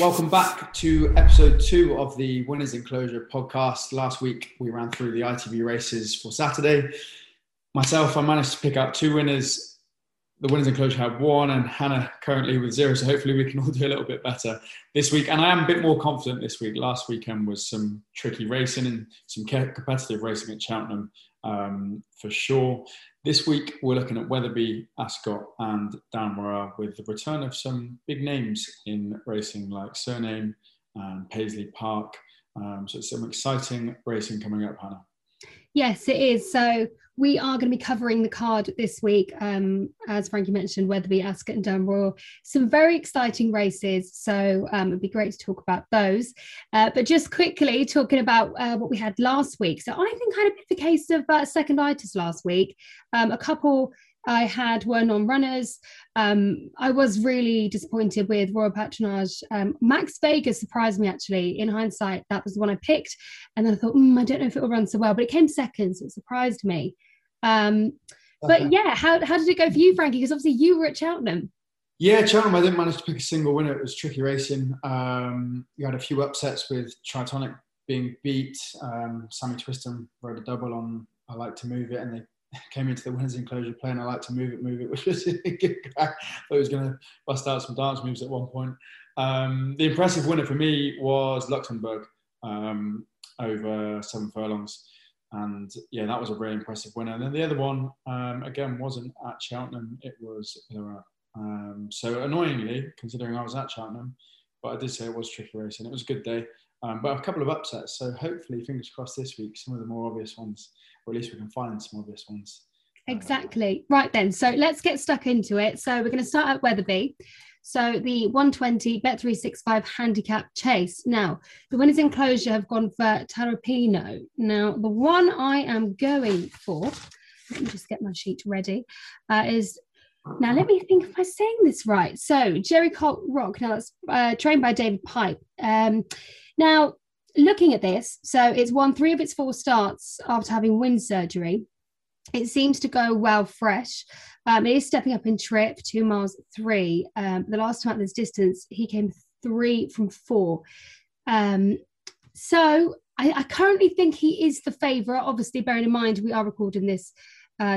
Welcome back to episode 2 of the Winners Enclosure podcast. Last week, we ran through the ITV races for Saturday. Myself, I managed to pick out 2 winners. The Winners Enclosure had 1 and Hannah currently with 0. So hopefully we can all do a little bit better this week. And I am a bit more confident this week. Last weekend was some tricky racing and some competitive racing at Cheltenham for sure. This week, we're looking at Wetherby, Ascot and Down Royal with the return of some big names in racing like Surname and Paisley Park. So it's some exciting racing coming up, Hannah. Yes, it is. So we are going to be covering the card this week. As Frankie mentioned, Wetherby, Ascot and Down Royal. Some very exciting races. So it'd be great to talk about those. But just quickly talking about what we had last week. So I think I had a bit of a case of seconditis last week. A couple I had were non-runners. I was really disappointed with Royal Patronage. Max Vegas surprised me, actually. In hindsight, that was the one I picked. And then I thought, I don't know if it'll run so well. But it came second, so it surprised me. But yeah, how did it go for you, Frankie? Because obviously you were at Cheltenham. Yeah, Cheltenham, I didn't manage to pick a single winner. It was tricky racing. You had a few upsets with Tritonic being beat. Sammy Twiston rode a double on I Like to Move It, and they came into the Winners Enclosure playing I Like to Move It, which was a good crack. I thought he was going to bust out some dance moves at one point. The impressive winner for me was Luxembourg over 7 furlongs. And yeah, that was a really impressive winner. And then the other one, again, wasn't at Cheltenham. It was Illawarra. So annoyingly, considering I was at Cheltenham, but I did say it was tricky racing. It was a good day, but a couple of upsets. So hopefully, fingers crossed this week, some of the more obvious ones, or at least we can find some obvious ones. Exactly. Right then. So let's get stuck into it. So we're going to start at Wetherby. So the 120 Bet365 handicap chase. Now, the Winners Enclosure have gone for Tarapino. Now, the one I am going for, let me just get my sheet ready, is, now let me think if I'm saying this right. So Jerry Colt Rock, now that's trained by David Pipe. Now, looking at this, so it's won 3 of its 4 starts after having wind surgery. It seems to go well fresh. It is stepping up in trip, 2 miles 3. The last time at this distance, he came 3 from 4. So I currently think he is the favourite. Obviously, bearing in mind, we are recording this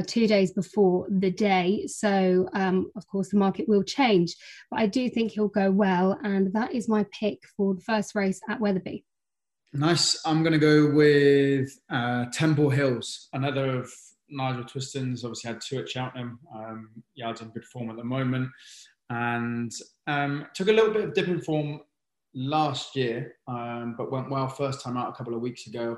2 days before the day. So, of course, the market will change. But I do think he'll go well. And that is my pick for the first race at Wetherby. Nice. I'm going to go with Temple Hills, another of Nigel Twiston's. Obviously had 2 at Cheltenham. Yards in good form at the moment, and took a little bit of dip in form last year, but went well first time out a couple of weeks ago.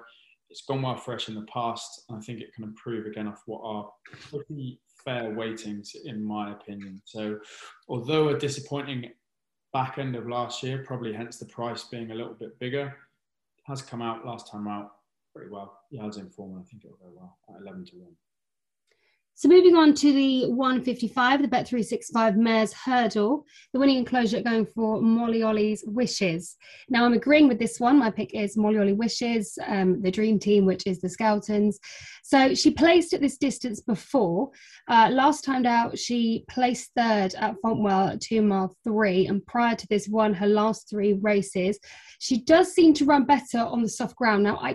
It's gone well fresh in the past, and I think it can improve again off what are pretty fair weightings, in my opinion. So, although a disappointing back end of last year, probably hence the price being a little bit bigger, has come out last time out pretty well. Yards in form, and I think it'll go well at 11 to 1. So moving on to the 155, the Bet365 Mares Hurdle, the winning enclosure going for Molly Ollie's Wishes. Now I'm agreeing with this one. My pick is Molly Ollie's Wishes, the dream team, which is the Skeltons. So she placed at this distance before. Last time out, she placed 3rd at Fontwell at 2 mile 3. And prior to this, won her last 3 races. She does seem to run better on the soft ground. Now,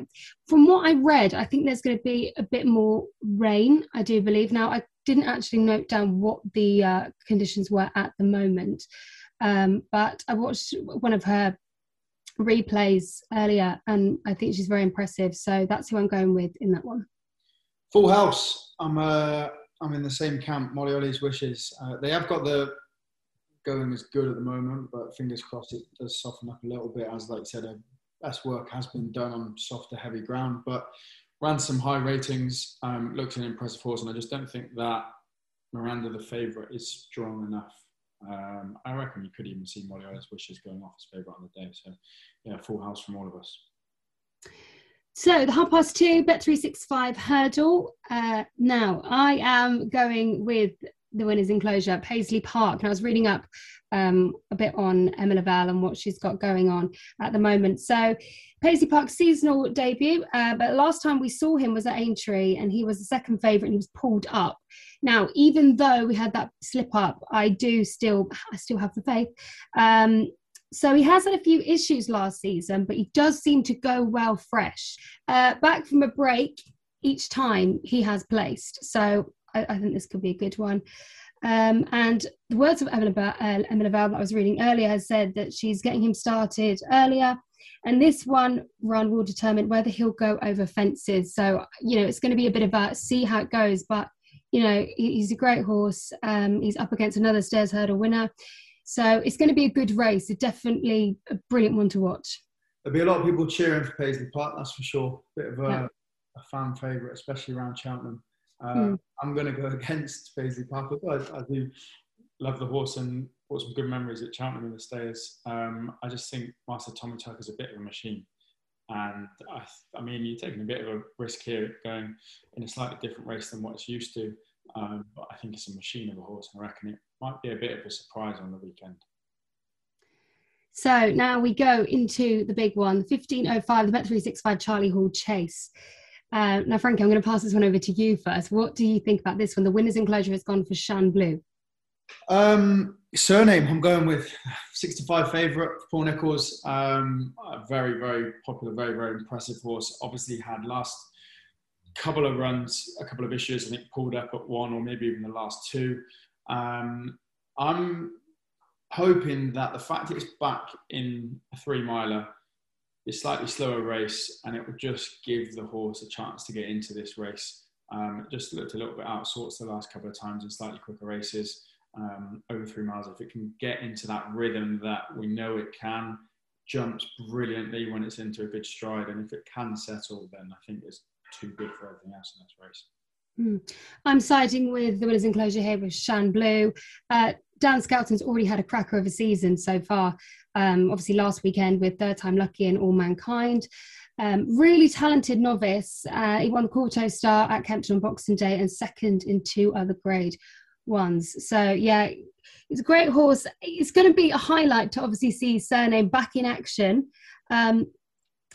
from what I read, I think there's going to be a bit more rain, I do believe. Now, I didn't actually note down what the conditions were at the moment, but I watched one of her replays earlier, and I think she's very impressive. So that's who I'm going with in that one. Full house. I'm in the same camp, Molly Ollie's Wishes. They have got the going as good at the moment, but fingers crossed it does soften up a little bit. As like I said, best work has been done on softer, heavy ground, but ran some high ratings, looked an impressive horse, and I just don't think that Miranda, the favourite, is strong enough. I reckon you could even see Molly Ollie's Wishes going off as favourite on the day. So, yeah, full house from all of us. So, the 2:30, Bet365 Hurdle. Now, I am going with the Winners Enclosure, Paisley Park. And I was reading up a bit on Emma Lavelle and what she's got going on at the moment. So Paisley Park's seasonal debut, but last time we saw him was at Aintree, and he was the 2nd favourite, and he was pulled up. Now, even though we had that slip up, I still have the faith. So he has had a few issues last season, but he does seem to go well fresh. Back from a break each time he has placed. So I think this could be a good one. And the words of Emma Lavelle that I was reading earlier has said that she's getting him started earlier. And this one run will determine whether he'll go over fences. So, you know, it's going to be a bit of a see how it goes. But, you know, he's a great horse. He's up against another Stairs Hurdle winner. So it's going to be a good race. It's definitely a brilliant one to watch. There'll be a lot of people cheering for Paisley Park, that's for sure. Bit of a fan favourite, especially around Cheltenham. I'm going to go against Paisley Park. I do love the horse and brought some good memories at Cheltenham in the Stairs. I just think Master Tommy Tucker is a bit of a machine. And, I mean, you're taking a bit of a risk here going in a slightly different race than what it's used to. But I think it's a machine of a horse, and I reckon it might be a bit of a surprise on the weekend. So now we go into the big one, 1505, the Bet365 Charlie Hall Chase. Now, Frankie, I'm going to pass this one over to you first. What do you think about this one? The Winners Enclosure has gone for Shan Blue. Surname, I'm going with 65 favourite, Paul Nicholls. A very, very popular, very, very impressive horse. Obviously had last couple of runs, a couple of issues, I think pulled up at one or maybe even the last two. I'm hoping that the fact it's back in a 3-miler, it's slightly slower race, and it will just give the horse a chance to get into this race. It just looked a little bit out of sorts the last couple of times in slightly quicker races, over 3 miles. If it can get into that rhythm that we know it can, jumps brilliantly when it's into a good stride, and if it can settle, then I think it's too good for everything else in this race. I'm siding with the Winners Enclosure here with Shan Blue. Dan Skelton's already had a cracker of a season so far, obviously last weekend with Third Time Lucky and All Mankind. Really talented novice. He won the Quarto Star at Kempton on Boxing Day and second in 2 other grade ones. So, yeah, he's a great horse. It's going to be a highlight to obviously see Surname back in action.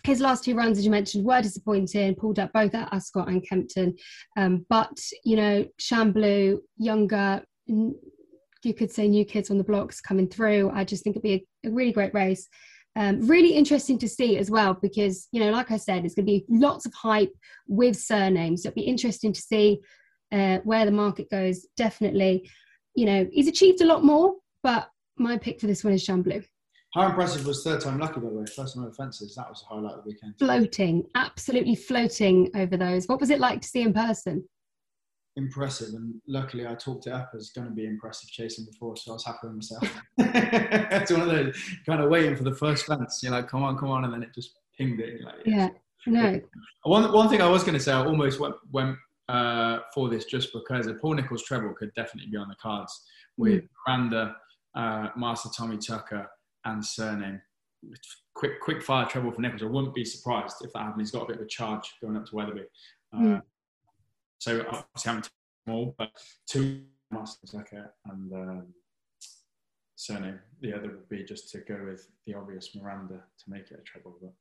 His last 2 runs, as you mentioned, were disappointing, pulled up both at Ascot and Kempton. But, you know, Shan Blue, younger, you could say new kids on the blocks coming through. I just think it'd be a really great race. Really interesting to see as well because, you know, like I said, it's going to be lots of hype with surnames. So it'd be interesting to see where the market goes, definitely. You know, he's achieved a lot more, but my pick for this one is Shan Blue. How impressive was Third Time Lucky, by the way? First time over fences, that was the highlight of the weekend. Floating, absolutely floating over those. What was it like to see in person? Impressive, and luckily I talked it up as going to be impressive chasing before, so I was happy with myself. It's one of those kind of waiting for the first fence, you're like, come on, and then it just pinged it. Like, yes. Yeah, no. One thing I was going to say, I almost went for this just because a Paul Nicholls treble could definitely be on the cards with Miranda, Master Tommy Tucker, and Surname. Quick fire treble for Nicholls. I wouldn't be surprised if that happened. He's got a bit of a charge going up to Wetherby. So obviously I haven't taken them all, but 2 Master Tucker and Surname. The other would be just to go with the obvious Miranda to make it a treble. But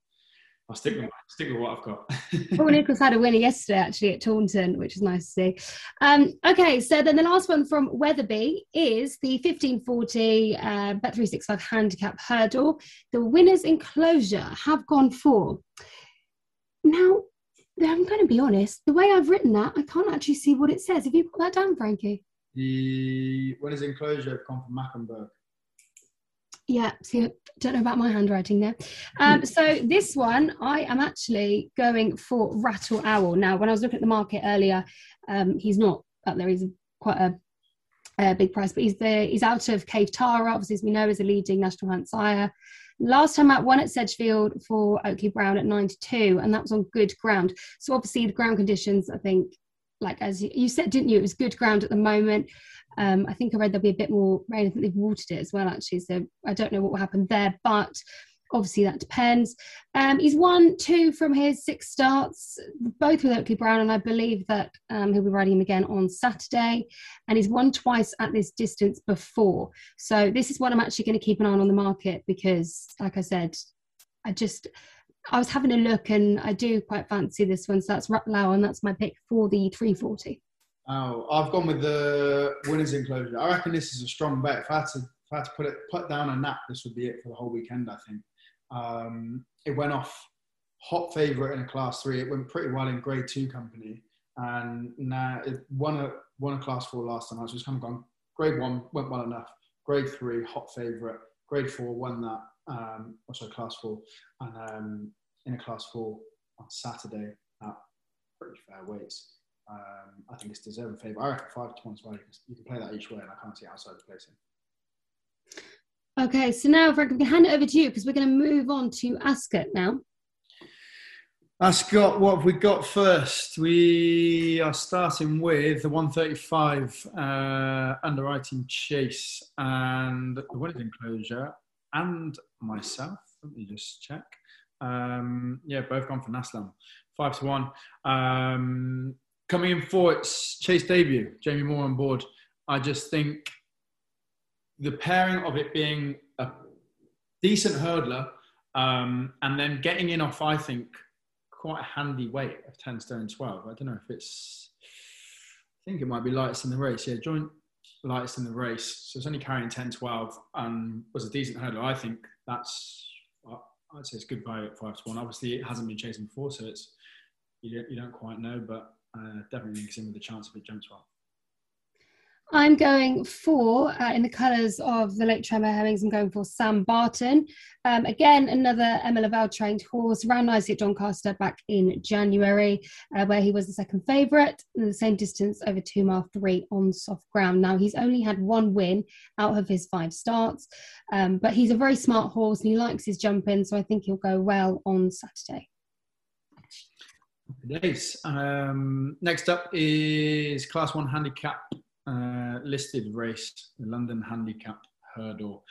I'll stick with what I've got. Paul Nicholls had a winner yesterday, actually, at Taunton, which is nice to see. Okay, so then the last one from Wetherby is the 1540 Bet365 Handicap Hurdle. The Winners Enclosure have gone for. Now, I'm going to be honest, the way I've written that, I can't actually see what it says. Have you put that down, Frankie? The Winners Enclosure have gone from Mecklenburg. Yeah, see, I don't know about my handwriting there. So this one, I am actually going for Rattle Owl. Now, when I was looking at the market earlier, he's not up there. He's quite a big price, but he's out of Cave Tara, obviously, as we know, is a leading national hunt sire. Last time out, won at Sedgefield for Oakley Brown at 9-2, and that was on good ground. So obviously the ground conditions, I think, like as you said, didn't you? It was good ground at the moment. I think I read there'll be a bit more rain. I think they've watered it as well, actually. So I don't know what will happen there, but obviously that depends. He's won 2 from his 6 starts, both with Oakley Brown, and I believe that he'll be riding him again on Saturday. And he's won twice at this distance before. So this is what I'm actually going to keep an eye on the market because, like I said, I was having a look and I do quite fancy this one. So that's Rattle Owl, and that's my pick for the 340. Oh, I've gone with the Winners Enclosure. I reckon this is a strong bet. If I had to I had to put down a nap, this would be it for the whole weekend, I think. It went off hot favourite in a class three. It went pretty well in grade two company. And now it won a class four last time. I was just kind of going, grade one went well enough. Grade three, hot favourite. Grade four won that, also class four. And in a class four on Saturday at pretty fair weights. I think it's deserved favourite. I reckon 5 to 1 as well. You can play that each way, and I can't see outside the placing. Okay, so now, Frank, I'm going to hand it over to you because we're going to move on to Ascot now. Ascot, what have we got first? We are starting with the 135 underwriting chase and the Winners Enclosure and myself. Let me just check. Yeah, both gone for Naslam. 5 to 1. Coming in for its chase debut, Jamie Moore on board. I just think the pairing of it being a decent hurdler and then getting in off, I think, quite a handy weight of 10 stone 12. I don't know if it's... I think it might be lightest in the race. Yeah, joint lightest in the race. So it's only carrying 10, 12 and was a decent hurdler. I think that's... I'd say it's good value at 5 to 1. Obviously, it hasn't been chasing before, so it's you don't quite know, but definitely links in with a chance if it jumps well. I'm going for, in the colours of the late Trevor Hemmings, I'm going for Sam Barton. Again, another Emma Lavelle trained horse, ran nicely at Doncaster back in January, where he was the second favourite, the same distance over 2 mile 3 on soft ground. Now, he's only had one win out of his 5 starts, but he's a very smart horse and he likes his jumping, so I think he'll go well on Saturday. Nice. Next up is Class 1 Handicap. Listed race, the London Handicap Hurdle,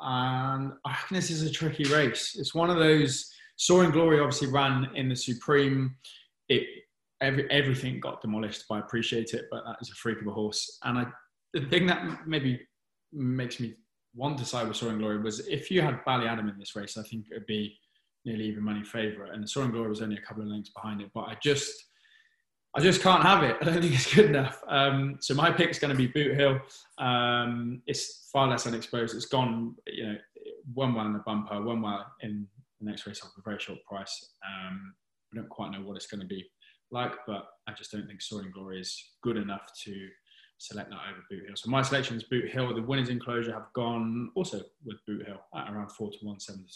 and I think this is a tricky race. It's one of those. Soaring Glory obviously ran in the Supreme. Everything got demolished, but I appreciate it, but that is a freak of a horse. And the thing that maybe makes me want to side with Soaring Glory was if you had Ballyadam in this race, I think it would be nearly even money favourite. And Soaring Glory was only a couple of lengths behind it, but I just can't have it. I don't think it's good enough. So my pick's going to be Boot Hill. It's far less unexposed. It's gone, one well in the bumper, one well in the next race off a very short price. I don't quite know what it's going to be like, but I just don't think Soaring Glory is good enough to select that over Boot Hill. So my selection is Boot Hill. The Winners Enclosure have gone also with Boot Hill at around 4 to 1.72.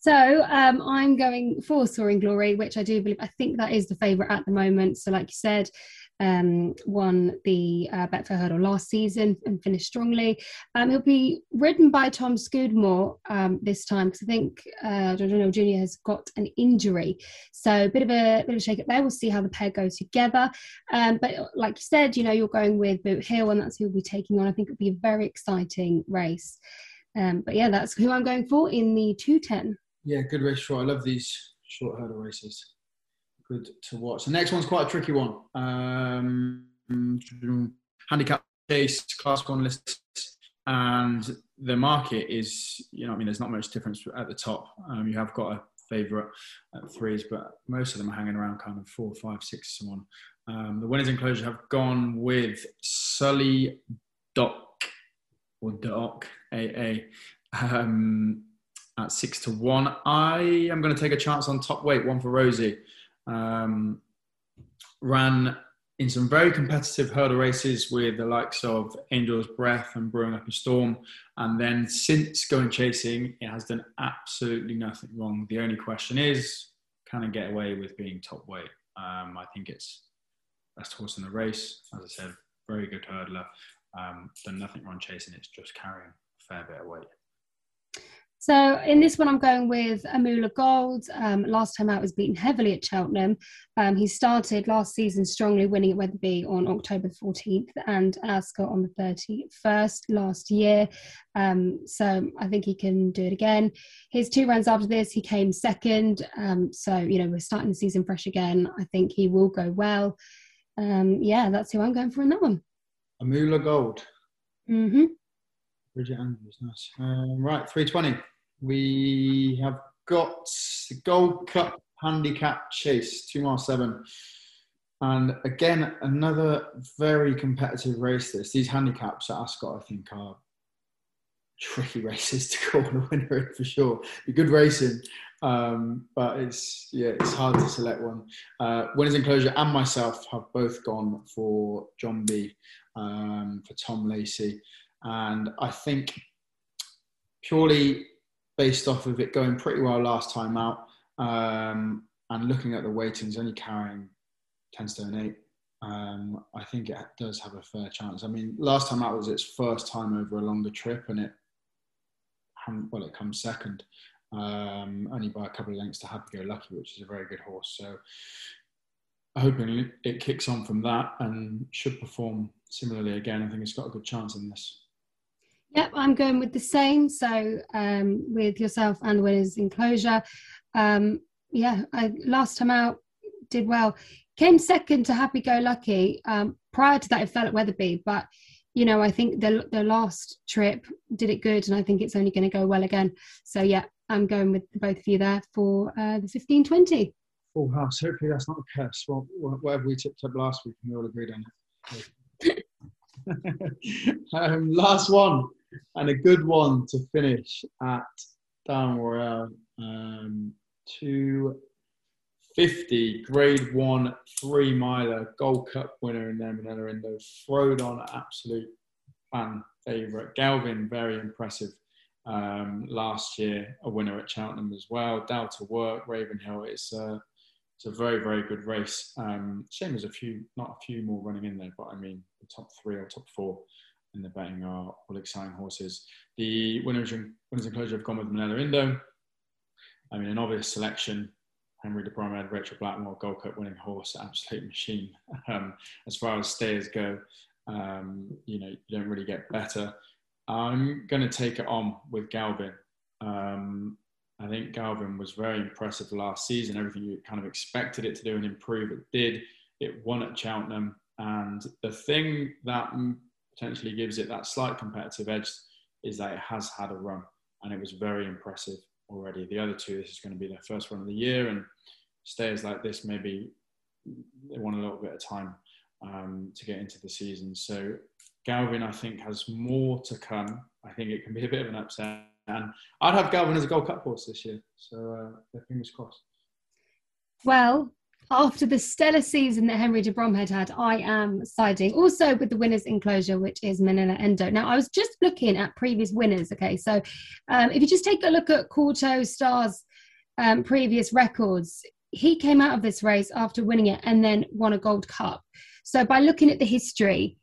So I'm going for Soaring Glory, which I do believe, I think that is the favourite at the moment. So like you said, won the Betfair Hurdle last season and finished strongly. It'll be ridden by Tom Scudamore this time because I think John O'Neill Jr. has got an injury. So a bit of a shake up there. We'll see how the pair go together. But like you said, you're going with Boot Hill and that's who we'll be taking on. I think it'll be a very exciting race. But yeah, that's who I'm going for in the 210. Yeah, good race short. I love these short hurdle races. Good to watch. The next one's quite a tricky one. Handicap chase, class one lists, and the market is, there's not much difference at the top. You have got a favourite at 3s, but most of them are hanging around kind of 4, 5, 6, so on. The Winners Enclosure have gone with Sully Doc AA. At 6 to 1, I am going to take a chance on top weight, one for Rosie. Ran in some very competitive hurdle races with the likes of Angel's Breath and Brewing Up a Storm. And then since going chasing, it has done absolutely nothing wrong. The only question is, can it get away with being top weight? I think it's best horse in the race. As I said, very good hurdler. Done nothing wrong chasing. It's just carrying a fair bit of weight. So in this one, I'm going with Amula Gold. Last time out was beaten heavily at Cheltenham. He started last season strongly, winning at Wetherby on October 14th and Ascot on the 31st last year. So I think he can do it again. His 2 runs after this, he came second. We're starting the season fresh again. I think he will go well. That's who I'm going for in that one. Amula Gold. Mm-hmm. Bridget Andrews, nice. Right, 320. We have got the Gold Cup Handicap Chase, 2 mile 7. And again, another very competitive race. These handicaps at Ascot, I think, are tricky races to call a winner in for sure. They're good racing, but it's hard to select one. Winners Enclosure and myself have both gone for John B, for Tom Lacey, and I think purely based off of it going pretty well last time out, and looking at the weightings, only carrying 10 stone 8, I think it does have a fair chance. I mean, last time out was its first time over a longer trip, and it comes second, only by a couple of lengths to Happy Go Lucky, which is a very good horse. So hoping it kicks on from that and should perform similarly again. I think it's got a good chance in this. Yep, I'm going with the same. So with yourself and the Winners Enclosure. Last time out did well. Came second to Happy Go Lucky. Prior to that, it fell at Wetherby, but I think the last trip did it good, and I think it's only going to go well again. So yeah, I'm going with both of you there for the 15-20. Full house. Hopefully that's not a curse. Well, whatever we tipped up last week, we all agreed on it. Last one, and a good one to finish at Down Royal. 250 grade 1 3-miler Gold Cup winner in there, Minella Indo. Frodon, absolute fan favourite. Galvin, very impressive last year, a winner at Cheltenham as well. Dow to Work, Ravenhill. It's a very, very good race. Shame there's not a few more running in there, but I mean the top 3 or top 4 in the betting are all exciting horses. The Winners Enclosure have gone with Minella Indo. I mean, an obvious selection. Henry de Bromhead, Rachel Blackmore, Gold Cup winning horse, absolute machine. As far as stayers go, you don't really get better. I'm going to take it on with Galvin. I think Galvin was very impressive last season. Everything you kind of expected it to do and improve, it did. It won at Cheltenham. And the thing that potentially gives it that slight competitive edge is that it has had a run, and it was very impressive already. The other two, this is going to be their first run of the year, and stayers like this, maybe they want a little bit of time to get into the season. So Galvin, I think, has more to come. I think it can be a bit of an upset, and I'd have Galvin as a Gold Cup horse this year, so fingers crossed. Well, after the stellar season that Henry de Bromhead had, I am siding also with the Winners Enclosure, which is Minella Indo. Now, I was just looking at previous winners, okay? So if you just take a look at Corto Star's previous records, he came out of this race after winning it and then won a Gold Cup. So by looking at the history,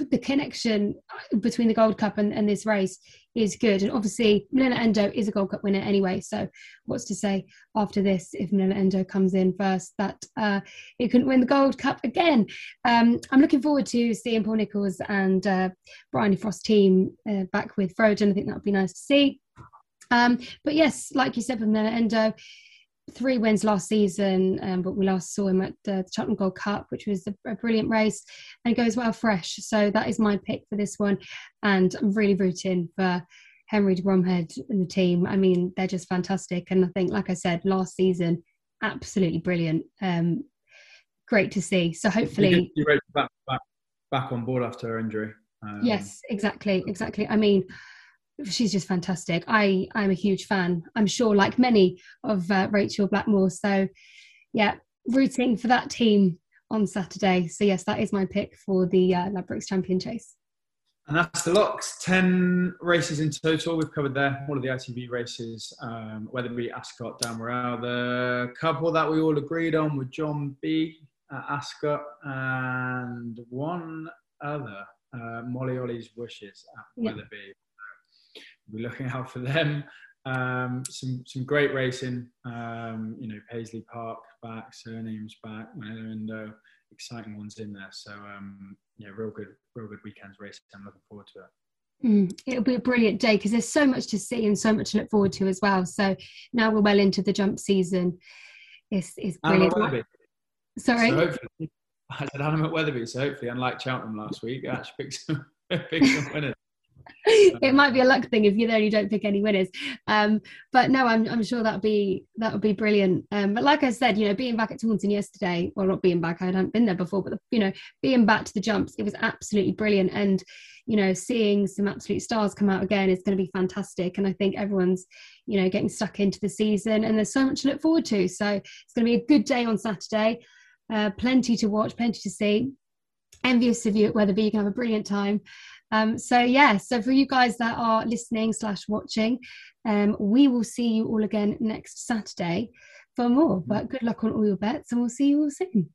the connection between the Gold Cup and this race is good, and obviously Minella Indo is a Gold Cup winner anyway, so what's to say after this if Minella Indo comes in first that it couldn't win the Gold Cup again. I'm looking forward to seeing Paul Nicholls and Bryony Frost's team back with Frodon. I think that would be nice to see, but yes, like you said, with Minella Indo, 3 wins last season, but we last saw him at the Cheltenham Gold Cup, which was a brilliant race, and it goes well fresh. So that is my pick for this one, and I'm really rooting for Henry de Bromhead and the team. I mean, they're just fantastic, and I think, like I said, last season, absolutely brilliant. Great to see. So hopefully... You were back on board after her injury. Yes, exactly. I mean... she's just fantastic. I'm a huge fan, I'm sure, like many, of Rachel Blackmore. So, yeah, rooting for that team on Saturday. So, yes, that is my pick for the Ladbrokes Champion Chase. And that's the locks. 10 races in total we've covered there. All of the ITV races, Wetherby, Ascot, Down Royal. The couple that we all agreed on were John B at Ascot and one other, Molly Ollie's Wishes at Wetherby. We'll be looking out for them. Some great racing. Paisley Park back, Surname's back, Minella Indo, exciting ones in there. So real good weekend's racing. I'm looking forward to it. It'll be a brilliant day because there's so much to see and so much to look forward to as well. So now we're well into the jump season. It's brilliant. Sorry. So I said I'm at Wetherby. So hopefully, unlike Cheltenham last week, I actually picked some winners. It might be a luck thing if you're there and you don't pick any winners. But no, I'm sure that would be brilliant. But like I said, you know, being back at Taunton yesterday, well, not being back, I hadn't been there before, but you know, being back to the jumps, it was absolutely brilliant. And you know, seeing some absolute stars come out again is going to be fantastic. And I think everyone's, you know, getting stuck into the season, and there's so much to look forward to. So it's going to be a good day on Saturday. Plenty to watch, plenty to see. Envious of you at Wetherby, you can have a brilliant time. So for you guys that are listening / watching, we will see you all again next Saturday for more. But good luck on all your bets, and we'll see you all soon.